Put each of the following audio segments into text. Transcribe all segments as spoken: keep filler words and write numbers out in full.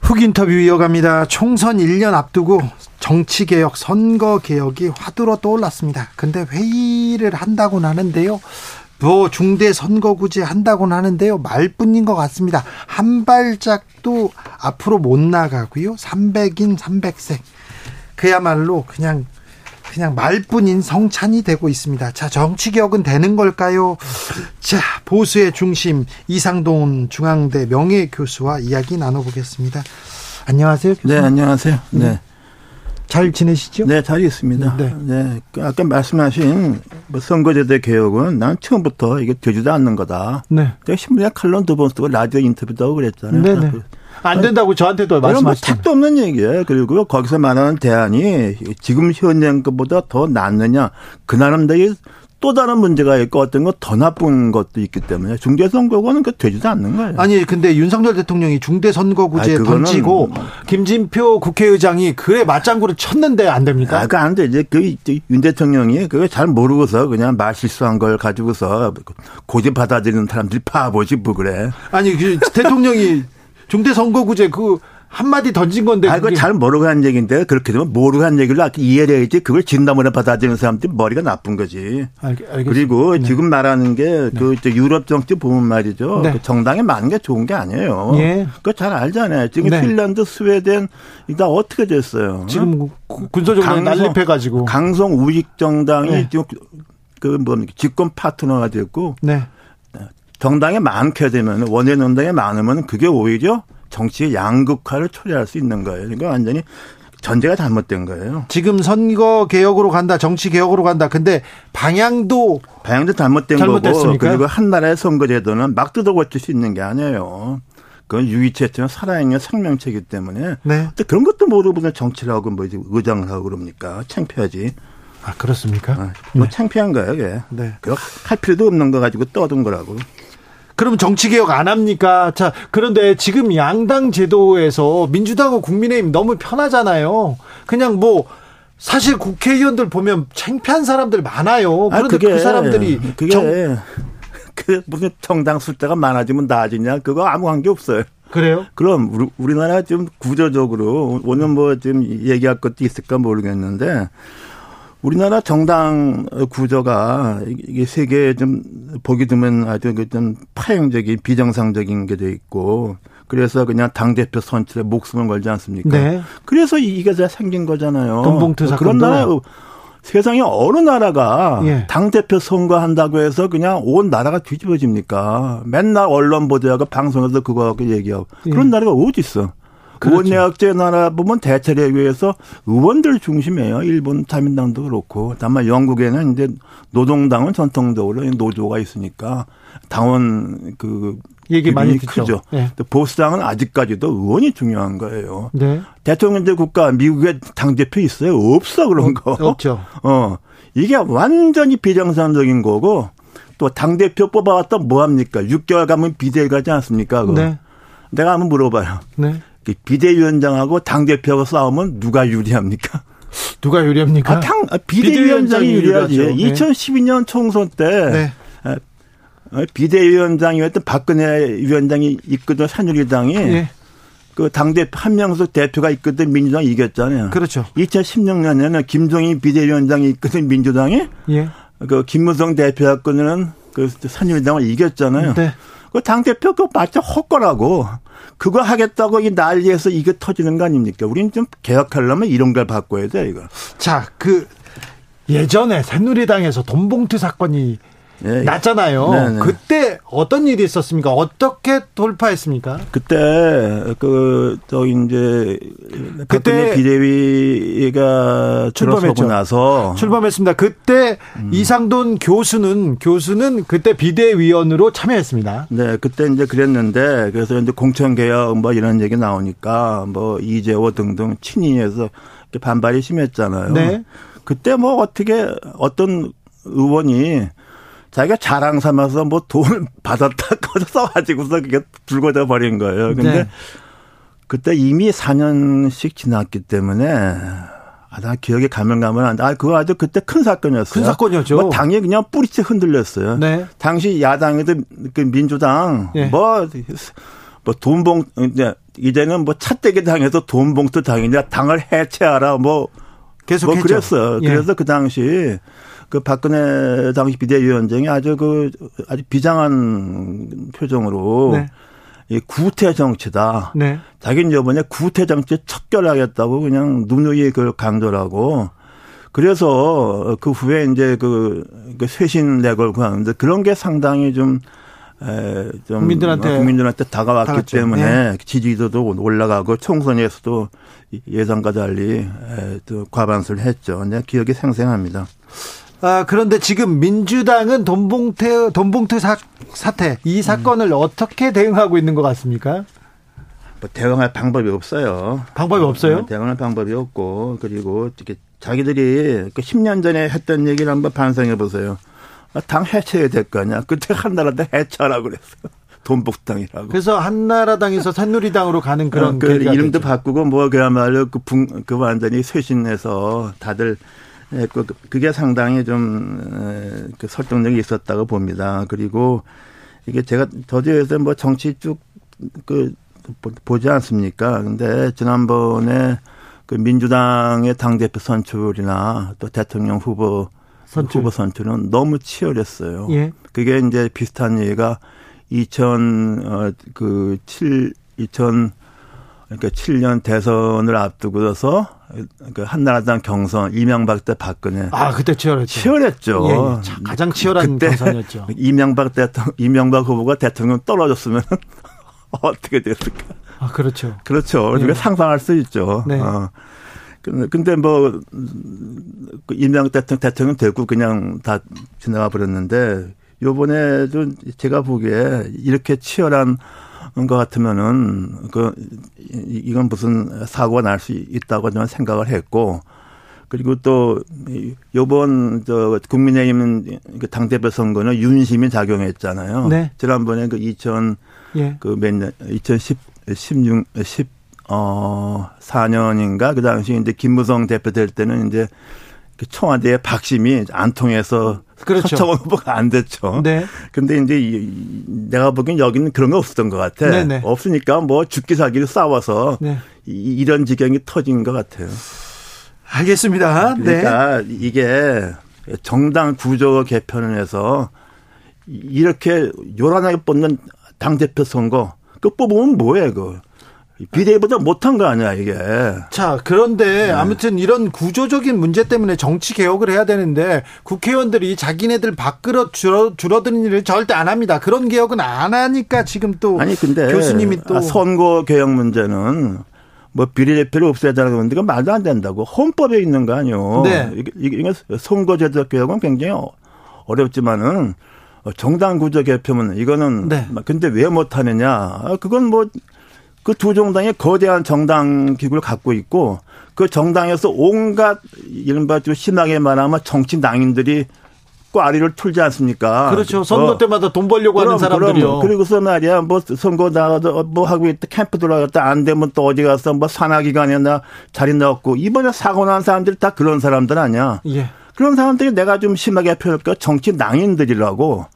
훅 인터뷰 이어갑니다. 총선 일 년 앞두고 정치개혁, 선거개혁이 화두로 떠올랐습니다. 근데 회의를 한다고는 하는데요. 뭐 중대 선거구제 한다고는 하는데요. 말뿐인 것 같습니다. 한 발짝도 앞으로 못 나가고요. 삼백인 삼백색. 그야말로 그냥 그냥 말뿐인 성찬이 되고 있습니다. 자, 정치개혁은 되는 걸까요? 자, 보수의 중심 이상돈 중앙대 명예교수와 이야기 나눠보겠습니다. 안녕하세요, 교수님. 네, 안녕하세요. 네, 잘 지내시죠? 네, 잘 있습니다. 네, 네. 아까 말씀하신 선거제도 개혁은 난 처음부터 이게 되지도 않는 거다. 네. 제가 신문에 칼럼 두 번 쓰고 라디오 인터뷰도 하고 그랬잖아요. 네네. 안 된다고 저한테도 말씀하시죠. 뭐 택도 없는 얘기예요. 그리고 거기서 말하는 대안이 지금 현행 것보다 더 낫느냐. 그 나름대로 또 다른 문제가 있고 어떤 거 더 나쁜 것도 있기 때문에 중대선거구는 그 되지도 않는 거예요. 아니 근데 윤석열 대통령이 중대선거구제 아니, 던지고 김진표 국회의장이 그에 맞장구를 쳤는데 안 됩니까? 아, 그 안 돼. 이제 그 윤 대통령이 그걸 잘 모르고서 그냥 말 실수한 걸 가지고서 고집 받아들이는 사람들이 파보지 뭐 그래. 아니 그 대통령이 중대선거구제 그 한마디 던진 건데. 아, 그거 잘 모르고 한 얘기인데 그렇게 되면 모르고 한 얘기를 이해를 해야지 그걸 진담으로 받아들이는 사람들이 머리가 나쁜 거지. 알, 그리고 네. 지금 말하는 게 그 네. 유럽 정치 보면 말이죠. 네. 그 정당에 많은 게 좋은 게 아니에요. 예. 그거 잘 알잖아요. 지금 네. 핀란드, 스웨덴 다 어떻게 됐어요? 지금 군소정당이 난립해가지고. 강성 우익 정당이 네. 지금 그 뭡니까 집권 파트너가 됐고. 네. 정당에 많게 되면 원외 정당에 많으면 그게 오히려 정치의 양극화를 초래할 수 있는 거예요. 그러니까 완전히 전제가 잘못된 거예요. 지금 선거 개혁으로 간다, 정치 개혁으로 간다. 근데 방향도 방향도 잘못된 잘못됐습니까? 거고 그리고 한 나라의 선거제도는 막 뜯어고칠 수 있는 게 아니에요. 그건 유기체처럼 살아있는 생명체이기 때문에. 네. 근데 그런 것도 모르고서 정치를 하고 뭐 이제 의장을 하고 그럽니까? 창피하지. 아 그렇습니까? 아, 뭐 네. 창피한 거예요, 이게. 네. 그거 할 필요도 없는 거 가지고 떠든 거라고. 그럼 정치개혁 안 합니까? 자, 그런데 지금 양당 제도에서 민주당하고 국민의힘 너무 편하잖아요. 그냥 뭐 사실 국회의원들 보면 창피한 사람들 많아요. 그런데 아, 그게, 그 사람들이 그게 정, 그 무슨 정당 숫자가 많아지면 나아지냐? 그거 아무 관계 없어요. 그래요? 그럼 우리, 우리나라 지금 구조적으로 오늘 뭐 지금 얘기할 것도 있을까 모르겠는데. 우리나라 정당 구조가 이게 세계에 좀 보기 드문 아주 좀 파행적인 비정상적인 게 돼 있고 그래서 그냥 당대표 선출에 목숨을 걸지 않습니까? 네. 그래서 이게 다 생긴 거잖아요. 돈봉투 사건도. 그런 나라 세상에 어느 나라가 예. 당대표 선거한다고 해서 그냥 온 나라가 뒤집어집니까? 맨날 언론 보도하고 방송에서 그거 하고 얘기하고 그런 예. 나라가 어디 있어? 그렇죠. 의원내각제 나라 보면 대체에 의해서 의원들 중심이에요. 일본 자민당도 그렇고. 다만 영국에는 이제 노동당은 전통적으로 노조가 있으니까 당원 그 얘기 많이 크죠. 네. 보수당은 아직까지도 의원이 중요한 거예요. 네. 대통령제 국가 미국에 당대표 있어요? 없어 그런 거. 없죠. 어. 이게 완전히 비정상적인 거고 또 당대표 뽑아왔다 뭐 합니까? 육 개월 가면 비대위 가지 않습니까? 그거. 네. 내가 한번 물어봐요. 네. 비대위원장하고 당대표하고 싸우면 누가 유리합니까? 누가 유리합니까? 아, 당, 비대위원장이, 비대위원장이 유리하지. 네. 이천십이 년 총선 때 네. 비대위원장이었던 박근혜 위원장이 이끄던 새누리당이 네. 그 당대표 한명숙 대표가 이끄던 민주당이 이겼잖아요. 그렇죠. 이천십육 년에는 김종인 비대위원장이 이끄던 민주당이 네. 그 김무성 대표가 이끄는 그 새누리당을 이겼잖아요. 네. 그 당대표 그거 맞죠? 헛거라고. 그거 하겠다고 이 난리에서 이게 터지는 거 아닙니까? 우리는 좀 개혁하려면 이런 걸 바꿔야 돼, 이거. 자, 그 예전에 새누리당에서 돈봉투 사건이 예, 났잖아요. 네네. 그때 어떤 일이 있었습니까? 어떻게 돌파했습니까? 그때 그 저기 이제 그때 비대위가 출범하고 나서 출범했습니다. 그때 음. 이상돈 교수는 교수는 그때 비대위원으로 참여했습니다. 네, 그때 이제 그랬는데 그래서 이제 공천 개혁 뭐 이런 얘기 나오니까 뭐 이재호 등등 친인에서 반발이 심했잖아요. 네. 그때 뭐 어떻게 어떤 의원이 자기가 자랑 삼아서 뭐 돈 받았다 써가지고서 그게 불거져 버린 거예요. 근데 네. 그때 이미 사 년씩 지났기 때문에 아, 나 기억에 가물가물 한데 아, 그거 아주 그때 큰 사건이었어요. 큰 사건이었죠. 뭐 당이 그냥 뿌리째 흔들렸어요. 네. 당시 야당에도 그 민주당 네. 뭐, 뭐 돈봉 이제 이제는 뭐 찻대기 당해서 돈봉투 당이냐 당을 해체하라 뭐 계속 뭐 그랬어요. 예. 그래서 그 당시. 그 박근혜 당시 비대위원장이 아주 그 아주 비장한 표정으로 네. 이 구태 정치다. 네. 자기는 이번에 구태 정치에 척결하겠다고 그냥 누누이 그걸 강조를 하고 그래서 그 후에 이제 그 쇄신 내걸고 하는데 그런 게 상당히 좀, 에, 좀 국민들한테 국민들한테 다가왔기 다갔죠. 때문에 네. 지지도도 올라가고 총선에서도 예상과 달리 에, 또 과반수를 했죠. 그냥 기억이 생생합니다. 아, 그런데 지금 민주당은 돈봉투, 돈봉투 사, 사태, 이 사건을 음. 어떻게 대응하고 있는 것 같습니까? 뭐 대응할 방법이 없어요. 방법이 없어요? 어, 대응할 방법이 없고, 그리고 이렇게 자기들이 그 십 년 전에 했던 얘기를 한번 반성해 보세요. 아, 당 해체해야 될 거 아니야? 그때 한나라당 해체하라고 그랬어. 돈복당이라고. 그래서 한나라당에서 새누리당으로 가는 그런 어, 그 이름도 되죠. 바꾸고 뭐 그야말로 그, 분, 그 완전히 쇄신해서 다들 네, 그게 상당히 좀 설득력이 있었다고 봅니다. 그리고 이게 제가 더디에서 뭐 정치 쭉 그 보지 않습니까? 근데 지난번에 그 민주당의 당대표 선출이나 또 대통령 후보 선출. 후보 선출은 너무 치열했어요. 예. 그게 이제 비슷한 얘기가 이천칠 그러니까 칠 년 대선을 앞두고서 그 한나라당 경선 이명박 때 박근혜 아 그때 치열했죠. 치열했죠. 예, 가장 치열한 경선이었죠. 이명박 대통령 이명박 후보가 대통령 떨어졌으면 어떻게 됐을까? 아 그렇죠. 그렇죠. 우리가 예. 상상할 수 있죠. 네. 어. 근데 뭐 이명박 대통령 대통령 되고 그냥 다 지나가 버렸는데 요번에도 제가 보기에 이렇게 치열한 것 같으면은 그 이건 무슨 사고가 날 수 있다고 저는 생각을 했고 그리고 또 이번 저 국민의힘 당대표 선거는 윤심이 작용했잖아요. 네. 지난번에 그 이천 예. 그 몇 년 이천십육 십어 사년인가 그 당시 이제 김무성 대표 될 때는 이제 청와대의 박심이 안 통해서 그렇죠. 서청원 후보가 안 됐죠. 네. 근데 이제 내가 보기엔 여기는 그런 거 없었던 것 같아. 네네. 없으니까 뭐 죽기 살기로 싸워서 네. 이런 지경이 터진 것 같아요. 알겠습니다. 그러니까 네. 이게 정당 구조 개편을 해서 이렇게 요란하게 뽑는 당대표 선거 그 뽑으면 뭐예요 그거. 비대위보다 못한 거 아니야 이게. 자 그런데 네. 아무튼 이런 구조적인 문제 때문에 정치 개혁을 해야 되는데 국회의원들이 자기네들 밥그릇 줄어, 줄어드는 일을 절대 안 합니다. 그런 개혁은 안 하니까 지금 또 아니 근데 교수님이 또 선거 개혁 문제는 뭐 비례대표를 없애야 되는 건 말도 안 된다고 헌법에 있는 거 아니요. 네. 이게, 이게 선거제도 개혁은 굉장히 어렵지만은 정당 구조 개편은 이거는 네. 근데 왜 못하느냐 그건 뭐. 그 두 정당이 거대한 정당 기구를 갖고 있고 그 정당에서 온갖 이른바 심하게 말하면 정치 낭인들이 꽈리를 틀지 않습니까? 그렇죠. 선거 어. 때마다 돈 벌려고 그럼, 하는 사람들이요. 그럼. 그리고서 말이야 뭐 선거 나가서 뭐 하고 있다 캠프 들어갔다 안 되면 또 어디 가서 뭐 산하기관이나 자리 넣었고 이번에 사고 난 사람들이 다 그런 사람들 아니야. 예. 그런 사람들이 내가 좀 심하게 표현할까 정치 낭인들이라고.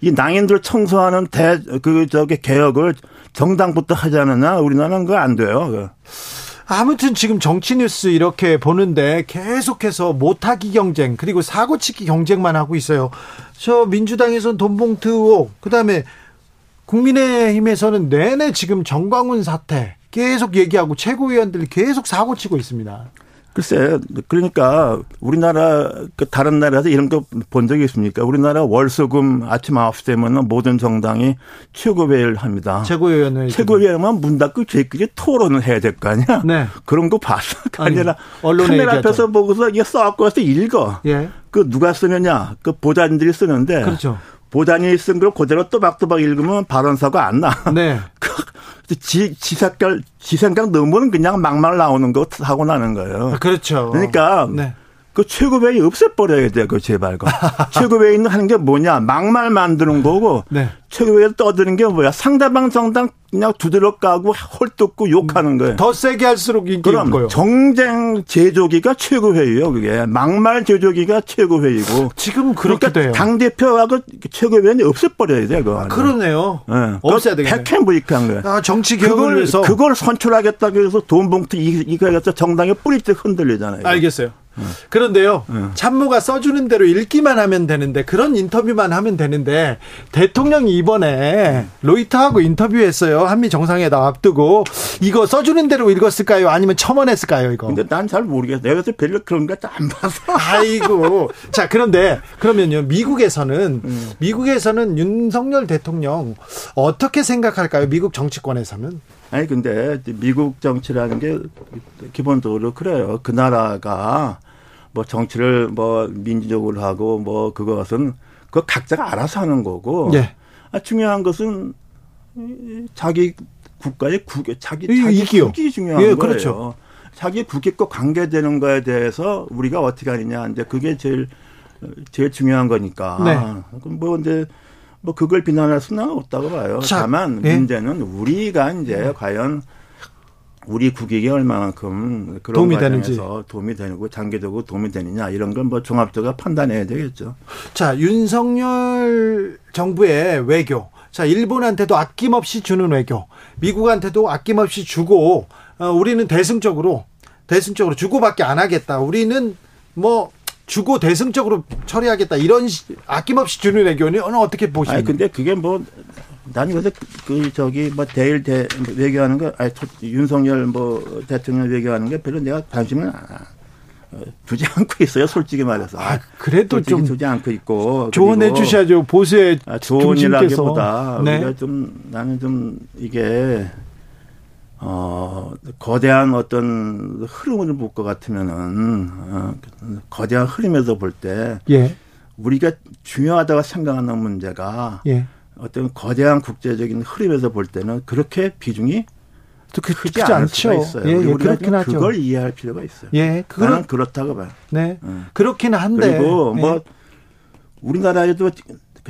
이 낭인들 청소하는 대, 그, 저기, 개혁을 정당부터 하지 않느냐? 우리나라는 그거 안 돼요. 아무튼 지금 정치뉴스 이렇게 보는데 계속해서 못하기 경쟁, 그리고 사고치기 경쟁만 하고 있어요. 저 민주당에서는 돈봉투 의혹, 그 다음에 국민의힘에서는 내내 지금 정광훈 사태 계속 얘기하고 최고위원들이 계속 사고치고 있습니다. 글쎄, 그러니까 우리나라, 다른 나라에서 이런 거 본 적이 있습니까? 우리나라 월수금 아침 아홉 시 되면 모든 정당이 최고회의를 합니다. 최고위원회의. 최고위원회만 문 닫고 저희끼리 토론을 해야 될 거 아니야? 네. 그런 거 봤어. 아니라 언론에 카메라 얘기하죠. 앞에서 보고서 이거 써갖고 와서 읽어. 예. 그 누가 쓰느냐? 그 보좌진들이 쓰는데. 그렇죠. 보단이 쓴 걸 그대로 또박또박 읽으면 발언사가 안 나. 네. 지, 지 생각, 지 생각 넘으면 그냥 막말 나오는 거 하고 나는 거예요. 그렇죠. 그러니까. 네. 그 최고회의 없애버려야 돼요, 그 제발. 최고회의는 하는 게 뭐냐. 막말 만드는 거고. 네. 최고회의 떠드는 게 뭐야. 상대방 정당 그냥 두드려 까고 헐뜯고 욕하는 거예요. 더 세게 할수록 인기 있고요. 그럼 정쟁 제조기가 최고회의예요, 그게. 막말 제조기가 최고회의고. 지금 그렇게 그러니까 돼요. 당대표하고 최고회의는 없애버려야 돼요, 그거. 아, 그러네요. 네. 없애야 되겠네요. 백행무익한 거예요. 아, 정치개혁을 위해서. 그걸 선출하겠다고 해서 돈 봉투 이거해서 정당에 뿌리듯 흔들리잖아요. 이거. 알겠어요. 그런데요, 네. 참모가 써주는 대로 읽기만 하면 되는데, 그런 인터뷰만 하면 되는데, 대통령이 이번에 로이터하고 인터뷰했어요. 한미 정상회담 앞두고. 이거 써주는 대로 읽었을까요? 아니면 첨언했을까요? 이거. 근데 난 잘 모르겠어. 내가 별로 그런 거 안 봐서. 아이고. 자, 그런데, 그러면요, 미국에서는, 음. 미국에서는 윤석열 대통령 어떻게 생각할까요? 미국 정치권에서는? 아니, 근데 미국 정치라는 게 기본적으로 그래요. 그 나라가 뭐 정치를 뭐 민주적으로 하고 뭐 그것은 그 각자가 알아서 하는 거고. 네. 아, 중요한 것은 자기 국가의 국익, 자기 자기 국익이 중요한 예, 거예요. 그렇죠. 자기 국익과 관계되는 거에 대해서 우리가 어떻게 하느냐. 이제 그게 제일 제일 중요한 거니까. 네. 그럼 뭐 이제 뭐 그걸 비난할 수는 없다고 봐요. 자, 다만 예? 문제는 우리가 이제 과연 우리 국익이 얼마만큼 그런 도움이 과정에서 되는지. 도움이 되고 장기적으로 도움이 되느냐 이런 건 뭐 종합적으로 판단해야 되겠죠. 자, 윤석열 정부의 외교. 자, 일본한테도 아낌없이 주는 외교. 미국한테도 아낌없이 주고 어, 우리는 대승적으로 대승적으로 주고밖에 안 하겠다. 우리는 뭐 주고 대승적으로 처리하겠다. 이런 아낌없이 주는 외교는 어떻게 보시나요? 근데 그게 뭐 난 그래서 그 저기 뭐 대일 대 외교하는 거 아니 윤석열 뭐 대통령 외교하는 게 별로 내가 관심을 두지 않고 있어요. 솔직히 말해서. 아, 그래도 좀 두지 않고 있고 조언해 주셔야죠. 보수의 조언이라기보다 네. 우리가 좀 나는 좀 이게 어, 거대한 어떤 흐름을 볼 것 같으면은, 어, 거대한 흐름에서 볼 때, 예. 우리가 중요하다고 생각하는 문제가, 예. 어떤 거대한 국제적인 흐름에서 볼 때는 그렇게 비중이 그, 크지 않을 수가 있어요. 예, 예, 우리가 그걸 하죠. 이해할 필요가 있어요. 예, 그건 나는 그렇다고 봐요. 네. 응. 그렇긴 한데. 그리고 뭐, 예. 우리나라에도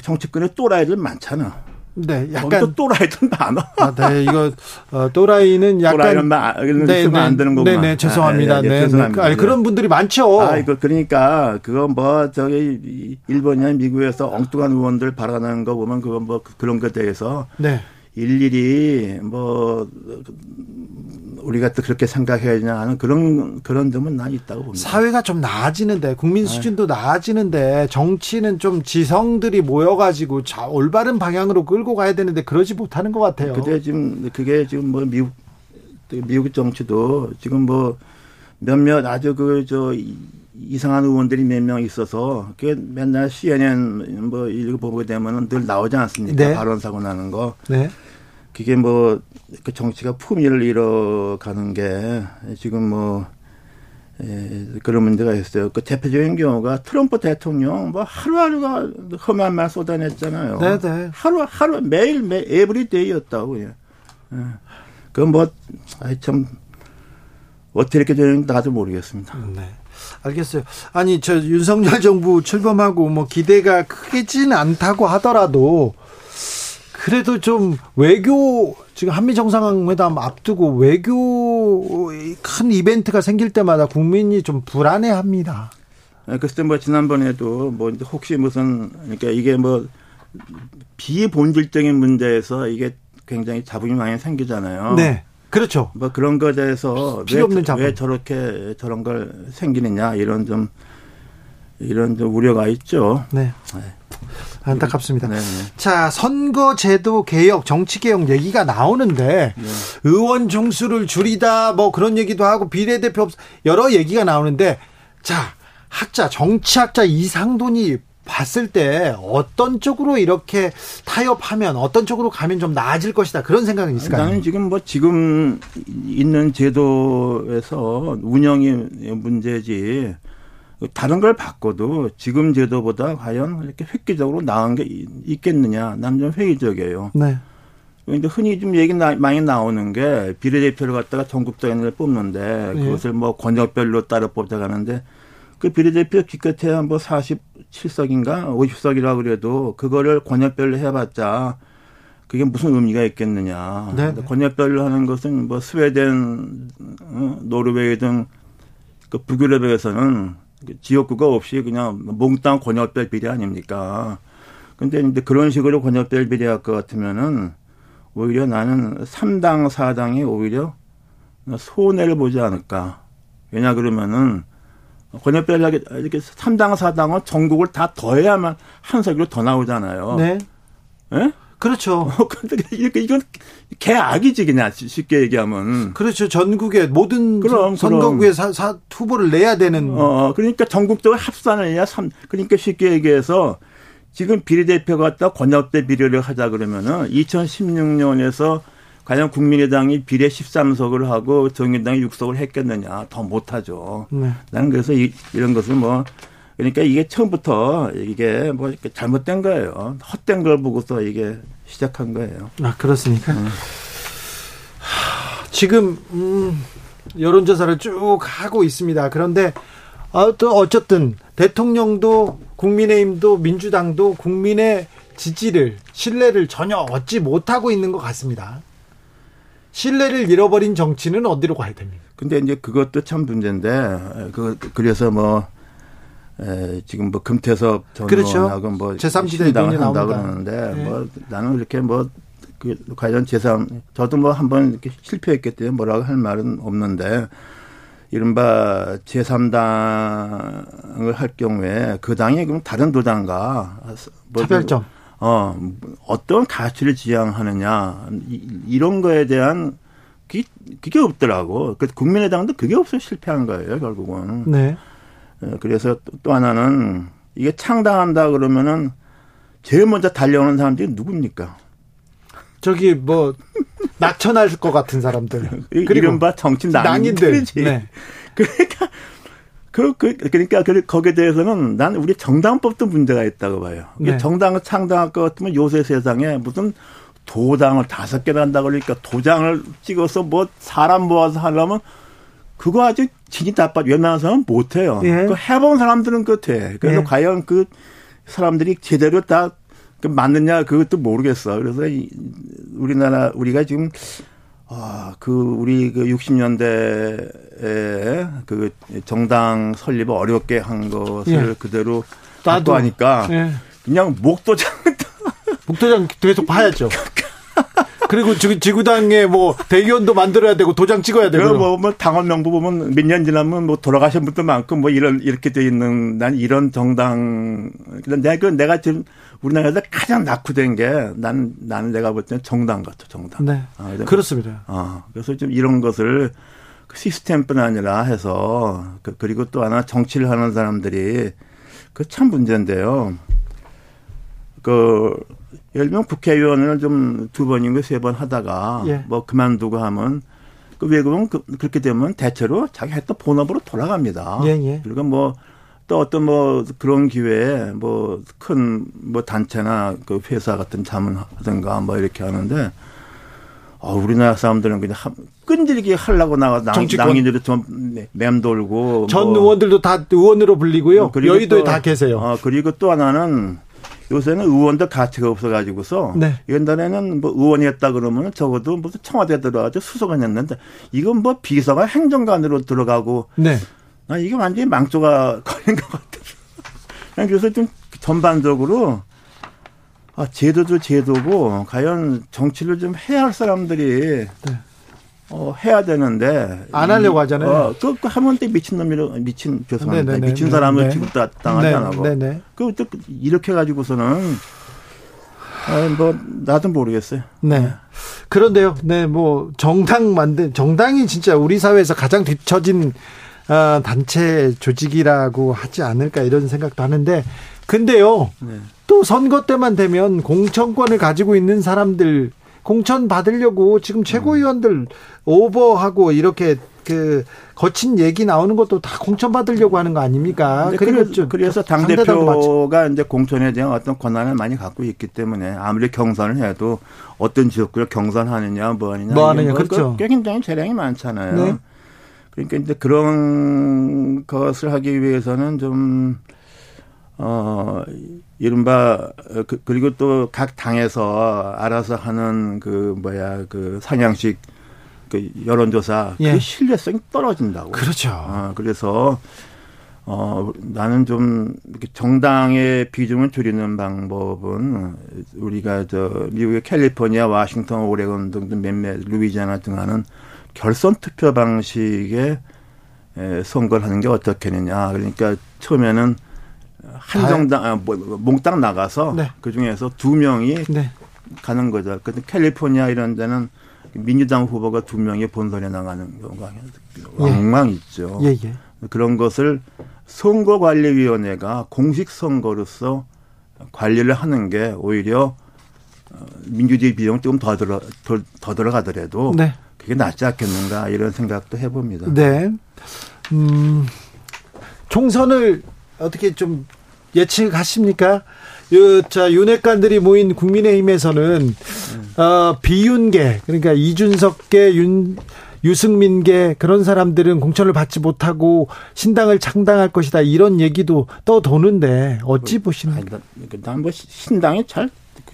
정치권에 또라이들 많잖아. 네, 약간 또라이도 많아. 아, 네, 이거 어, 또라이는 약간 또라이는 네, 쓰면 네, 안 되는 거구나. 네, 네, 죄송합니다. 아, 네, 네, 네, 죄송합니다. 네. 네. 그런 분들이 많죠. 아, 이거 그러니까 그거 뭐 저기 일본이나 미국에서 엉뚱한 의원들 발언하는 거 보면 그건 뭐 그런 것에 대해서 네. 일일이 뭐 우리가 또 그렇게 생각해야 되냐 하는 그런 그런 점은 난 있다고 봅니다. 사회가 좀 나아지는데 국민 수준도 네. 나아지는데 정치는 좀 지성들이 모여가지고 자, 올바른 방향으로 끌고 가야 되는데 그러지 못하는 것 같아요. 그게 지금 그게 지금 뭐 미국 미국 정치도 지금 뭐 몇몇 아주 그 저 이상한 의원들이 몇 명 있어서 그게 맨날 씨엔엔 뭐 이거 보게 되면은 늘 나오지 않습니까? 네. 발언 사고 나는 거. 네. 그게 뭐 그 정치가 품위를 잃어가는 게 지금 뭐 예, 그런 문제가 있어요. 그 대표적인 경우가 트럼프 대통령 뭐 하루하루가 험한 말 쏟아냈잖아요. 네네. 하루 하루 매일 매 에브리데이였다고. 예. 예. 그 뭐 아이 참 어떻게 이렇게 되는지 나도 모르겠습니다. 네. 알겠어요. 아니 저 윤석열 정부 출범하고 뭐 기대가 크지는 않다고 하더라도. 그래도 좀 외교 지금 한미 정상회담 앞두고 외교 큰 이벤트가 생길 때마다 국민이 좀 불안해합니다. 그때 뭐 지난번에도 뭐 혹시 무슨 그러니까 이게 뭐 비본질적인 문제에서 이게 굉장히 잡음이 많이 생기잖아요. 네, 그렇죠. 뭐 그런 것에 대해서 필요 없는 잡음. 왜 저렇게 저런 걸 생기느냐 이런 좀 이런 좀 우려가 있죠. 네. 네. 안타깝습니다. 네네. 자, 선거제도 개혁, 정치개혁 얘기가 나오는데 네. 의원 종수를 줄이다 뭐 그런 얘기도 하고 비례대표 여러 얘기가 나오는데 자, 학자, 정치학자 이상돈이 봤을 때 어떤 쪽으로 이렇게 타협하면 어떤 쪽으로 가면 좀 나아질 것이다 그런 생각은 있을까요? 나는 지금 뭐 지금 있는 제도에서 운영이 문제지 다른 걸 바꿔도 지금 제도보다 과연 이렇게 획기적으로 나은 게 있겠느냐? 난 좀 회의적이에요. 네. 근데 흔히 좀 얘기 나, 많이 나오는 게 비례대표를 갖다가 전국단위를 뽑는데 네. 그것을 뭐 권역별로 따로 뽑자고 하는데 그 비례대표 기껏해야 뭐 사십칠 석인가 오십 석이라고 그래도 그거를 권역별로 해봤자 그게 무슨 의미가 있겠느냐. 네네. 권역별로 하는 것은 뭐 스웨덴, 노르웨이 등 그 북유럽에서는 지역구가 없이 그냥 몽땅 권역별 비례 아닙니까. 근데 이제 그런 식으로 권역별 비례할 것 같으면은 오히려 나는 삼 당, 사 당이 오히려 손해를 보지 않을까. 왜냐 그러면은 권역별하게 이렇게 삼 당, 사 당은 전국을 다 더해야만 한 석으로 더 나오잖아요. 네. 예? 그렇죠. 근데 이렇게 이건 개악이지 그냥 쉽게 얘기하면. 그렇죠. 전국에 모든 그럼, 선거구에 그럼. 사, 사, 후보를 내야 되는. 어, 그러니까 전국적으로 합산을 해야 삼. 그러니까 쉽게 얘기해서 지금 비례대표 갖다 권역대 비례를 하자 그러면은 이천십육 년에서 과연 국민의당이 비례 십삼 석을 하고 정의당이 육 석을 했겠느냐. 더 못하죠. 네. 나는 그래서 이, 이런 것을 뭐 그러니까 이게 처음부터 이게 뭐 잘못된 거예요. 헛된 걸 보고서 이게 시작한 거예요. 아 그렇습니까? 음. 하, 지금 음, 여론조사를 쭉 하고 있습니다. 그런데 어, 또 어쨌든 대통령도 국민의힘도 민주당도 국민의 지지를 신뢰를 전혀 얻지 못하고 있는 것 같습니다. 신뢰를 잃어버린 정치는 어디로 가야 됩니까? 근데 이제 그것도 참 문제인데, 그, 그래서 뭐, 에, 지금 뭐 금태섭 전 그렇죠. 의원하고 뭐, 제삼 지대 당을 한다 그러는데, 네. 뭐, 나는 이렇게 뭐, 그, 과연 제삼, 저도 뭐 한번 이렇게 실패했기 때문에 뭐라고 할 말은 없는데, 이른바 제삼 당을 할 경우에 그 당이 그럼 다른 도당과 뭐 차별점. 어, 어떤 가치를 지향하느냐, 이, 이런 거에 대한, 그게, 그게 없더라고. 그 국민의당도 그게 없어 실패한 거예요, 결국은. 네. 그래서 또 하나는, 이게 창당한다 그러면은, 제일 먼저 달려오는 사람들이 누굽니까? 저기, 뭐, 낙천할 것 같은 사람들. 이른바 정치 낭인들. 네. 그러니까, 그, 그, 그러니까, 그, 거기에 대해서는 난 우리 정당법도 문제가 있다고 봐요. 네. 정당을 창당할 것 같으면 요새 세상에 무슨 도당을 다섯 개를 한다 그러니까 도장을 찍어서 뭐 사람 모아서 하려면 그거 아주 진이 나빠, 웬만한 사람은 못해요. 네. 그 해본 사람들은 끝에. 그래서 네. 과연 그 사람들이 제대로 다 맞느냐 그것도 모르겠어. 그래서 우리나라, 우리가 지금 아, 그, 우리, 그, 육십 년대에, 그, 정당 설립을 어렵게 한 것을 예. 그대로 따도 하니까, 예. 그냥 목도장. 목도장 계속 봐야죠. 그리고 지구, 지구당에 뭐, 대의원도 만들어야 되고, 도장 찍어야 되고. 뭐, 뭐, 당원 명부 보면 몇 년 지나면 뭐, 돌아가신 분도 많고, 뭐, 이런, 이렇게 돼 있는, 난 이런 정당, 내가, 내가 지금, 우리나라에서 가장 낙후된 게 나는 나는 내가 볼 때는 정당 같아 정당. 네. 아, 그렇습니다. 어, 그래서 좀 이런 것을 시스템뿐 아니라 해서 그, 그리고 또 하나 정치를 하는 사람들이 그 참 문제인데요. 그 예를 들면 국회의원을 좀 두 번인가 세 번 하다가 예. 뭐 그만두고 하면 그 외국은 그, 그렇게 되면 대체로 자기 했던 본업으로 돌아갑니다. 예, 예. 그리고 뭐. 또 어떤 뭐 그런 기회에 뭐 큰 뭐 단체나 그 회사 같은 자문하든가 뭐 이렇게 하는데 어, 우리나라 사람들은 그냥 끈질기게 하려고 나가 낭인들도 좀 맴돌고 전 뭐. 의원들도 다 의원으로 불리고요. 어, 여의도에 또, 다 계세요. 어, 그리고 또 하나는 요새는 의원들 가치가 없어가지고서 네. 옛날에는 뭐 의원이었다 그러면 적어도 무슨 청와대 들어가서 수석관이었는데 이건 뭐 비서가 행정관으로 들어가고. 네. 아, 이게 완전히 망조가 걸린 것 같아요. 그래서 좀 전반적으로, 아, 제도도 제도고, 과연 정치를 좀 해야 할 사람들이, 네. 어, 해야 되는데. 안 하려고 이, 하잖아요. 어, 그, 그, 하면 때 미친놈이라, 미친, 죄송합니다. 네네네. 미친 사람을 네네. 지금 다 당하지 않고. 그, 또, 이렇게 해가지고서는, 아, 뭐, 나도 모르겠어요. 네. 그런데요. 네, 뭐, 정당 만든, 정당이 진짜 우리 사회에서 가장 뒤처진, 어, 단체 조직이라고 하지 않을까 이런 생각도 하는데, 근데요. 네. 또 선거 때만 되면 공천권을 가지고 있는 사람들, 공천 받으려고 지금 최고위원들 오버하고 이렇게 그 거친 얘기 나오는 것도 다 공천 받으려고 하는 거 아닙니까? 그래서, 그래서 당 대표가 이제 공천에 대한 어떤 권한을 많이 갖고 있기 때문에 아무리 경선을 해도 어떤 지역구를 경선하느냐, 뭐 하느냐, 뭐 하느냐, 그렇죠. 굉장히 재량이 많잖아요. 네. 그러니까 이제 그런 것을 하기 위해서는 좀 어. 이른바 그, 그리고 또 각 당에서 알아서 하는 그 뭐야 그 상향식 그 여론조사 예. 그 신뢰성이 떨어진다고. 그렇죠. 어, 그래서 어 나는 좀 정당의 비중을 줄이는 방법은 우리가 저 미국의 캘리포니아, 워싱턴, 오레곤 등 몇몇 루이지아나 등하는 결선 투표 방식의 선거를 하는 게 어떻겠느냐. 그러니까 처음에는 한 정당 아, 몽땅 나가서 네. 그 중에서 두 명이 네. 가는 거죠. 근데 캘리포니아 이런 데는 민주당 후보가 두 명이 본선에 나가는 경우가 왕왕 예. 있죠. 예, 예. 그런 것을 선거관리위원회가 공식 선거로서 관리를 하는 게 오히려 민주주의 비용 조금 더 들어 더, 더 들어가더라도 네. 그게 낫지 않겠는가 이런 생각도 해봅니다. 네. 음, 총선을 어떻게 좀 예측하십니까? 요, 자, 윤핵관들이 모인 국민의힘에서는 어, 비윤계, 그러니까 이준석계, 윤, 유승민계 그런 사람들은 공천을 받지 못하고 신당을 창당할 것이다 이런 얘기도 떠도는데 어찌 보시나요? 난 뭐 신당이 잘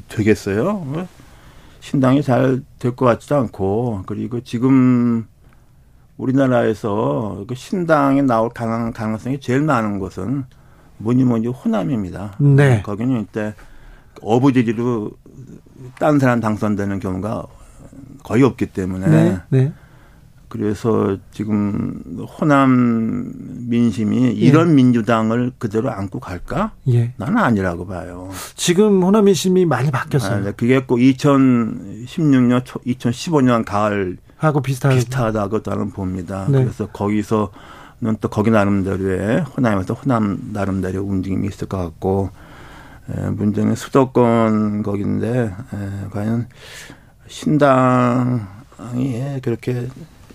되겠어요? 신당이 잘 될 것 같지도 않고 그리고 지금 우리나라에서 그 신당에 나올 가능성이 제일 많은 것은 뭐니 뭐니 호남입니다. 네. 거기는 이때 어부지리로 딴 사람 당선되는 경우가 거의 없기 때문에. 네. 네. 그래서 지금 호남 민심이 이런 예. 민주당을 그대로 안고 갈까? 예. 나는 아니라고 봐요. 지금 호남 민심이 많이 바뀌었어요. 아, 그게 꼭 이천십육 년, 초, 이천십오 년 가을 하고 비슷하다. 비슷하다고 나는 봅니다. 네. 그래서 거기서는 또 거기 나름대로의 호남에서 호남 나름대로의 움직임이 있을 것 같고 에, 문제는 수도권 거기인데 에, 과연 신당이 그렇게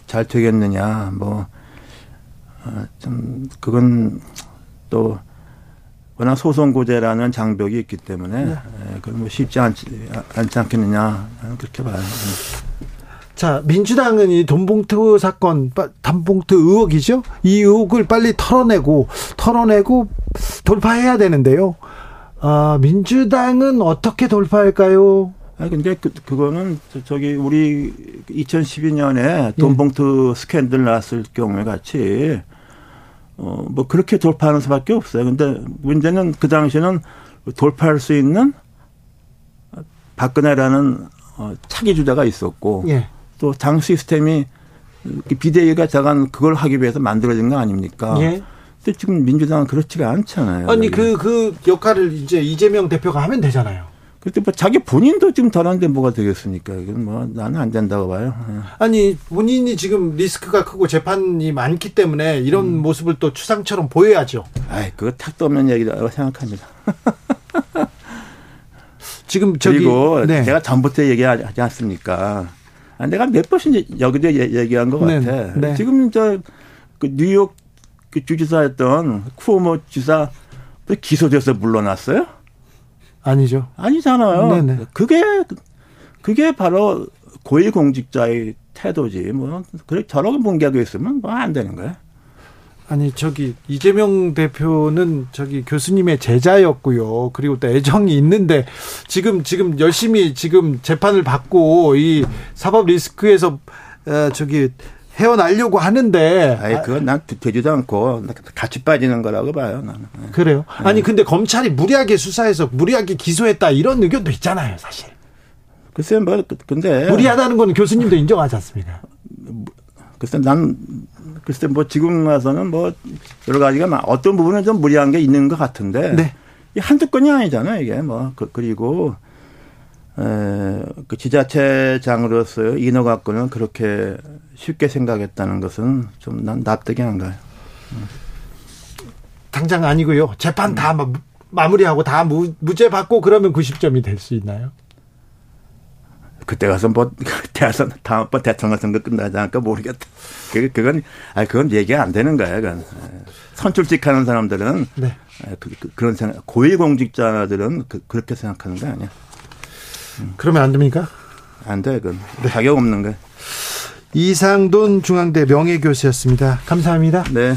잘 되겠느냐 뭐 좀 어, 그건 또 워낙 소선고제라는 장벽이 있기 때문에 네. 에, 그건 뭐 쉽지 않지, 않지 않겠느냐 그렇게 봐요. 자, 민주당은 이 돈봉투 사건, 담봉투 의혹이죠? 이 의혹을 빨리 털어내고, 털어내고 돌파해야 되는데요. 아, 민주당은 어떻게 돌파할까요? 아, 근데 그, 그거는 저기 우리 이천십이 년에 돈봉투 예. 스캔들 났을 경우에 같이, 어, 뭐 그렇게 돌파하는 수밖에 없어요. 근데 문제는 그 당시에는 돌파할 수 있는 박근혜라는 어, 차기 주자가 있었고, 예. 또 당 시스템이 비대위가 자간 그걸 하기 위해서 만들어진 거 아닙니까? 예. 근데 지금 민주당은 그렇지가 않잖아요. 아니 그그 그 역할을 이제 이재명 대표가 하면 되잖아요. 그때 뭐 자기 본인도 지금 덜한데 뭐가 되겠습니까? 이건 뭐 나는 안 된다고 봐요. 예. 아니 본인이 지금 리스크가 크고 재판이 많기 때문에 이런 음. 모습을 또 추상처럼 보여야죠. 아이 그거 탁도 없는 얘기라고 생각합니다. 지금 저기 그리고 네. 제가 전부터 얘기하지 않습니까? 내가 몇 번씩 여기저기 얘기한 것 같아. 네, 네. 지금 저 그 뉴욕 그 주지사였던 쿠오모 지사 기소돼서 물러났어요? 아니죠. 아니잖아요. 네, 네. 그게 그게 바로 고위공직자의 태도지. 뭐 그래 저러고 뭉개고 있으면 뭐 안 되는 거야. 아니 저기 이재명 대표는 저기 교수님의 제자였고요. 그리고 또 애정이 있는데 지금 지금 열심히 지금 재판을 받고 이 사법 리스크에서 저기 헤어나려고 하는데 아니 그건 난 되지도 않고 같이 빠지는 거라고 봐요. 나는. 그래요? 아니 네. 근데 검찰이 무리하게 수사해서 무리하게 기소했다 이런 의견도 있잖아요, 사실. 글쎄 뭐 근데 무리하다는 건 교수님도 인정하지 않습니까? 글쎄 난 글쎄 뭐 지금 와서는 뭐 여러 가지가 막 어떤 부분은 좀 무리한 게 있는 것 같은데 네. 이 한두 건이 아니잖아요 이게 뭐 그, 그리고 에, 그 지자체장으로서 인허가권을 그렇게 쉽게 생각했다는 것은 좀 난 납득이 안 가요. 당장 아니고요. 재판 다 음. 마무리하고 다 무, 무죄 받고 그러면 구십 점이 될 수 있나요? 그때 가서 뭐 그때 가서 다음번 대통령 선거 끝나지 않을까 모르겠다. 그 그건 아 그건 얘기 안 되는 거야. 그건 선출직하는 사람들은 네. 그, 그, 그런 생각 고위공직자들은 그, 그렇게 생각하는 거 아니야. 그러면 안 됩니까? 안 돼. 그건 네. 자격 없는 거야. 이상돈 중앙대 명예교수였습니다. 감사합니다. 네.